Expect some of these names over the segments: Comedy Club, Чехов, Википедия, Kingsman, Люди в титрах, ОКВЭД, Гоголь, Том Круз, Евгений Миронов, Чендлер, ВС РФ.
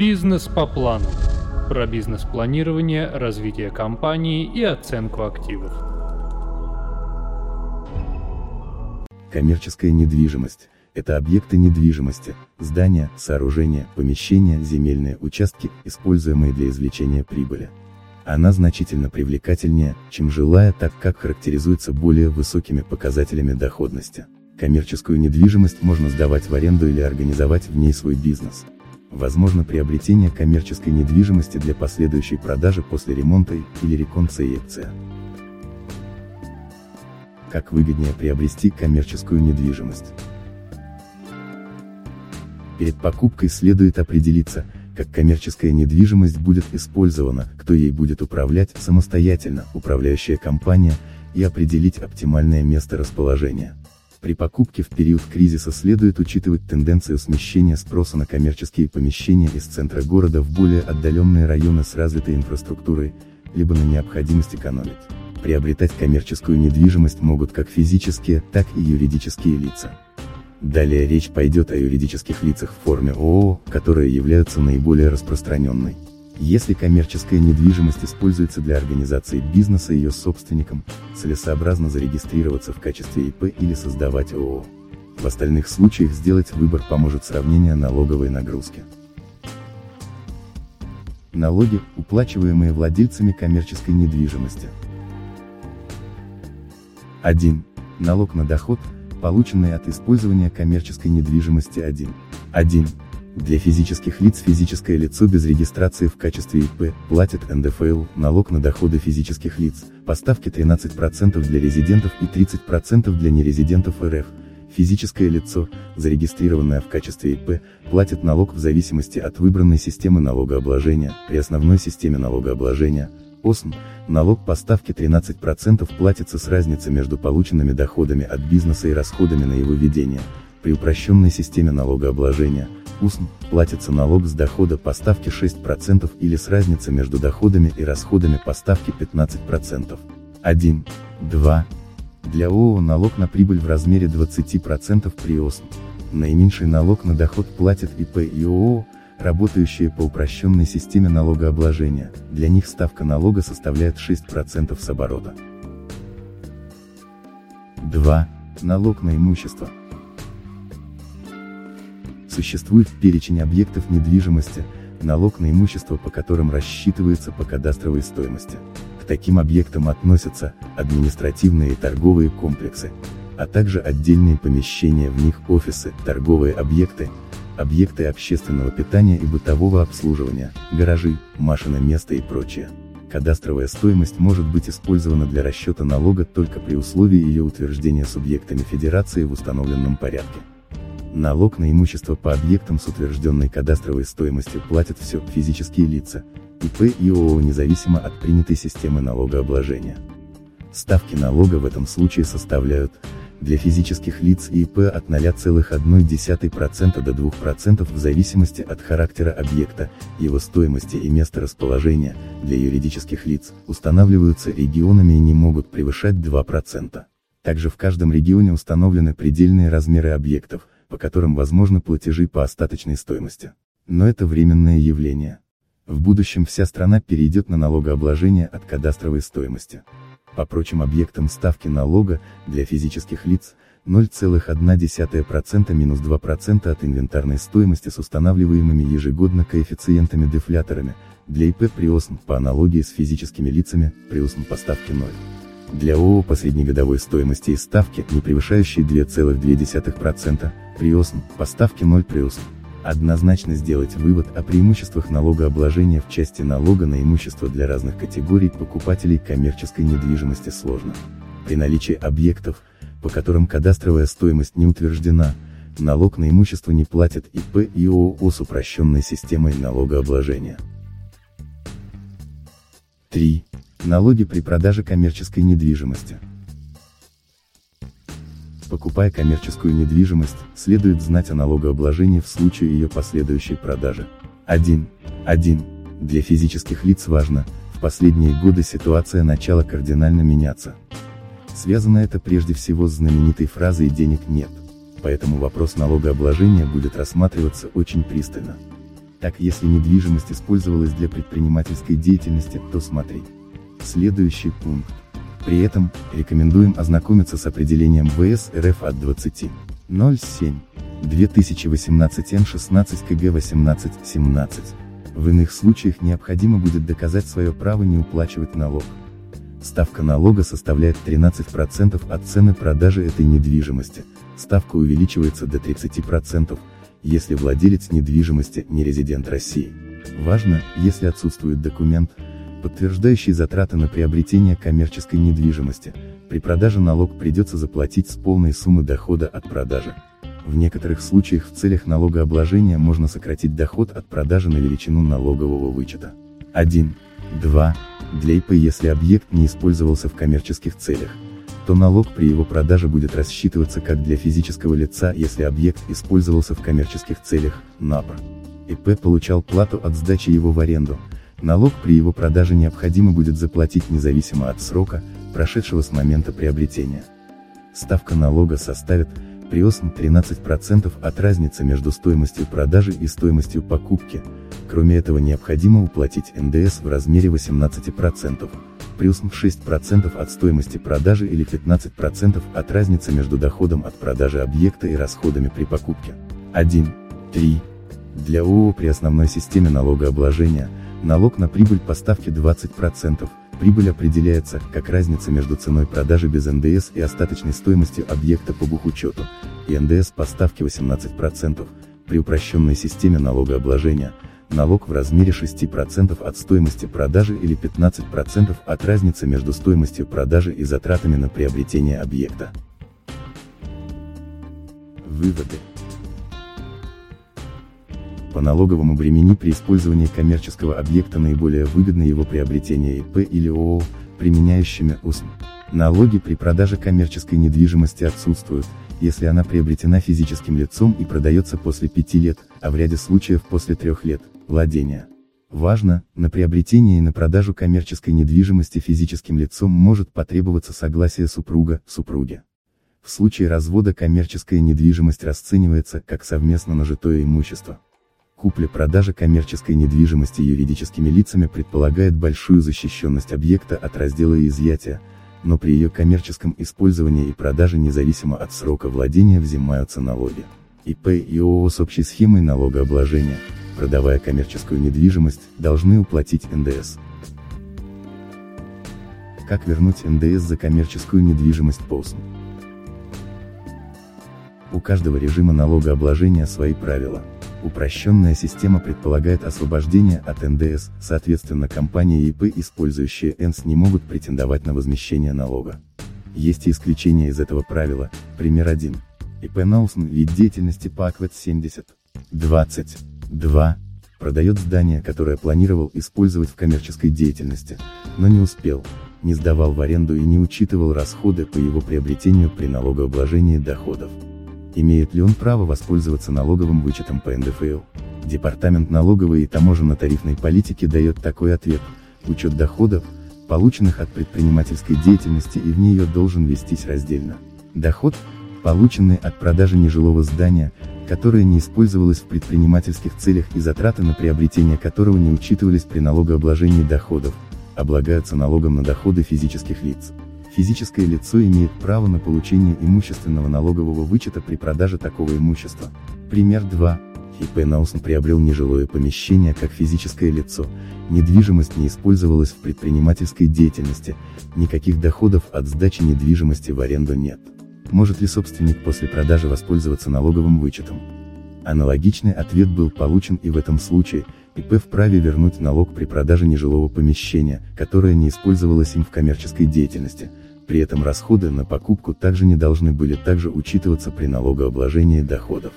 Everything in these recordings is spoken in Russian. Бизнес по плану. Про бизнес-планирование, развитие компании и оценку активов. Коммерческая недвижимость – это объекты недвижимости, здания, сооружения, помещения, земельные участки, используемые для извлечения прибыли. Она значительно привлекательнее, чем жилая, так как характеризуется более высокими показателями доходности. Коммерческую недвижимость можно сдавать в аренду или организовать в ней свой бизнес. Возможно приобретение коммерческой недвижимости для последующей продажи после ремонта или реконцепция. Как выгоднее приобрести коммерческую недвижимость? Перед покупкой следует определиться, как коммерческая недвижимость будет использована, кто ей будет управлять самостоятельно, управляющая компания, и определить оптимальное место расположения. При покупке в период кризиса следует учитывать тенденцию смещения спроса на коммерческие помещения из центра города в более отдаленные районы с развитой инфраструктурой, либо на необходимость экономить. Приобретать коммерческую недвижимость могут как физические, так и юридические лица. Далее речь пойдет о юридических лицах в форме ООО, которые являются наиболее распространенной. Если коммерческая недвижимость используется для организации бизнеса ее собственником, целесообразно зарегистрироваться в качестве ИП или создавать ООО. В остальных случаях сделать выбор поможет сравнение налоговой нагрузки. Налоги, уплачиваемые владельцами коммерческой недвижимости. 1. Налог на доход, полученный от использования коммерческой недвижимости 1. Для физических лиц физическое лицо без регистрации в качестве ИП платит НДФЛ, налог на доходы физических лиц, по ставке 13% для резидентов и 30% для нерезидентов РФ. Физическое лицо, зарегистрированное в качестве ИП, платит налог в зависимости от выбранной системы налогообложения. При основной системе налогообложения, ОСН, налог по ставке 13% платится с разницы между полученными доходами от бизнеса и расходами на его ведение. При упрощенной системе налогообложения, УСН, платится налог с дохода по ставке 6% или с разницы между доходами и расходами по ставке 15%. 2. Для ООО налог на прибыль в размере 20% при ОСН. Наименьший налог на доход платят ИП и ООО, работающие по упрощенной системе налогообложения, для них ставка налога составляет 6% с оборота. 2. Налог на имущество. Существует перечень объектов недвижимости, налог на имущество по которым рассчитывается по кадастровой стоимости. К таким объектам относятся административные и торговые комплексы, а также отдельные помещения в них, офисы, торговые объекты, объекты общественного питания и бытового обслуживания, гаражи, машины, место и прочее. Кадастровая стоимость может быть использована для расчета налога только при условии ее утверждения субъектами федерации в установленном порядке. Налог на имущество по объектам с утвержденной кадастровой стоимостью платят все физические лица, ИП и ООО независимо от принятой системы налогообложения. Ставки налога в этом случае составляют, для физических лиц и ИП от 0,1% до 2% в зависимости от характера объекта, его стоимости и места расположения, для юридических лиц, устанавливаются регионами и не могут превышать 2%. Также в каждом регионе установлены предельные размеры объектов, по которым возможны платежи по остаточной стоимости. Но это временное явление. В будущем вся страна перейдет на налогообложение от кадастровой стоимости. По прочим объектам ставки налога, для физических лиц, 0,1% минус 2% от инвентарной стоимости с устанавливаемыми ежегодно коэффициентами-дефляторами, для ИП при ОСН по аналогии с физическими лицами, при ОСН по ставке 0. Для ООО по среднегодовой стоимости и ставке, не превышающей 2,2%, при ОСН, по ставке 0 при ОСН. Однозначно сделать вывод о преимуществах налогообложения в части налога на имущество для разных категорий покупателей коммерческой недвижимости сложно. При наличии объектов, по которым кадастровая стоимость не утверждена, налог на имущество не платят ИП и ООО с упрощенной системой налогообложения. 3. Налоги при продаже коммерческой недвижимости. Покупая коммерческую недвижимость, следует знать о налогообложении в случае ее последующей продажи. 1. Для физических лиц важно, в последние годы ситуация начала кардинально меняться. Связано это прежде всего с знаменитой фразой «денег нет», поэтому вопрос налогообложения будет рассматриваться очень пристально. Так, если недвижимость использовалась для предпринимательской деятельности, то смотри. Следующий пункт. При этом, рекомендуем ознакомиться с определением ВС РФ от 20.07.2018 Н16 КГ 18.17. В иных случаях необходимо будет доказать свое право не уплачивать налог. Ставка налога составляет 13% от цены продажи этой недвижимости, ставка увеличивается до 30%, если владелец недвижимости не резидент России. Важно, если отсутствует документ, подтверждающий затраты на приобретение коммерческой недвижимости, при продаже налог придется заплатить с полной суммы дохода от продажи. В некоторых случаях в целях налогообложения можно сократить доход от продажи на величину налогового вычета. 1. 2. Для ИП, если объект не использовался в коммерческих целях, то налог при его продаже будет рассчитываться как для физического лица, если объект использовался в коммерческих целях, НАПР. ИП получал плату от сдачи его в аренду, налог при его продаже необходимо будет заплатить независимо от срока, прошедшего с момента приобретения. Ставка налога составит, при ОСН, 13% от разницы между стоимостью продажи и стоимостью покупки, кроме этого необходимо уплатить НДС в размере 18%, при ОСН 6% от стоимости продажи или 15% от разницы между доходом от продажи объекта и расходами при покупке. 1.3. Для ООО при основной системе налогообложения, налог на прибыль по ставке 20%, прибыль определяется, как разница между ценой продажи без НДС и остаточной стоимостью объекта по бухучету, и НДС по ставке 18%, при упрощенной системе налогообложения, налог в размере 6% от стоимости продажи или 15% от разницы между стоимостью продажи и затратами на приобретение объекта. Выводы. По налоговому бремени при использовании коммерческого объекта наиболее выгодно его приобретение ИП или ООО, применяющими УСН. Налоги при продаже коммерческой недвижимости отсутствуют, если она приобретена физическим лицом и продается после 5 лет, а в ряде случаев после 3 лет, владения. Важно, на приобретение и на продажу коммерческой недвижимости физическим лицом может потребоваться согласие супруга/супруги. В случае развода коммерческая недвижимость расценивается как совместно нажитое имущество. Купля-продажа коммерческой недвижимости юридическими лицами предполагает большую защищенность объекта от раздела и изъятия, но при ее коммерческом использовании и продаже независимо от срока владения взимаются налоги. ИП и ООО с общей схемой налогообложения, продавая коммерческую недвижимость, должны уплатить НДС. Как вернуть НДС за коммерческую недвижимость по УСН? У каждого режима налогообложения свои правила. Упрощенная система предполагает освобождение от НДС, соответственно компании и ИП, использующие НС, не могут претендовать на возмещение налога. Есть и исключения из этого правила, пример 1. ИП на УСН, вид деятельности по ОКВЭД 70.22, продает здание, которое планировал использовать в коммерческой деятельности, но не успел, не сдавал в аренду и не учитывал расходы по его приобретению при налогообложении доходов. Имеет ли он право воспользоваться налоговым вычетом по НДФЛ? Департамент налоговой и таможенно-тарифной политики дает такой ответ: учет доходов, полученных от предпринимательской деятельности и вне ее, должен вестись раздельно. Доход, полученный от продажи нежилого здания, которое не использовалось в предпринимательских целях и затраты на приобретение которого не учитывались при налогообложении доходов, облагаются налогом на доходы физических лиц. Физическое лицо имеет право на получение имущественного налогового вычета при продаже такого имущества. Пример 2. ИП на УСН приобрел нежилое помещение как физическое лицо, недвижимость не использовалась в предпринимательской деятельности, никаких доходов от сдачи недвижимости в аренду нет. Может ли собственник после продажи воспользоваться налоговым вычетом? Аналогичный ответ был получен и в этом случае. ИП вправе вернуть налог при продаже нежилого помещения, которое не использовалось им в коммерческой деятельности, при этом расходы на покупку также не должны были учитываться при налогообложении доходов.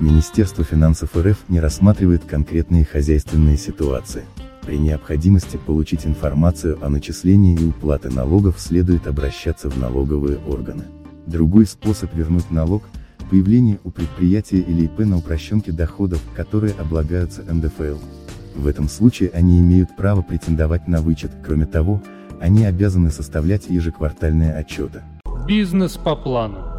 Министерство финансов РФ не рассматривает конкретные хозяйственные ситуации. При необходимости получить информацию о начислении и уплате налогов следует обращаться в налоговые органы. Другой способ вернуть налог – появление у предприятия или ИП на упрощенке доходов, которые облагаются НДФЛ. В этом случае они имеют право претендовать на вычет, кроме того, они обязаны составлять ежеквартальные отчеты. Бизнес по плану.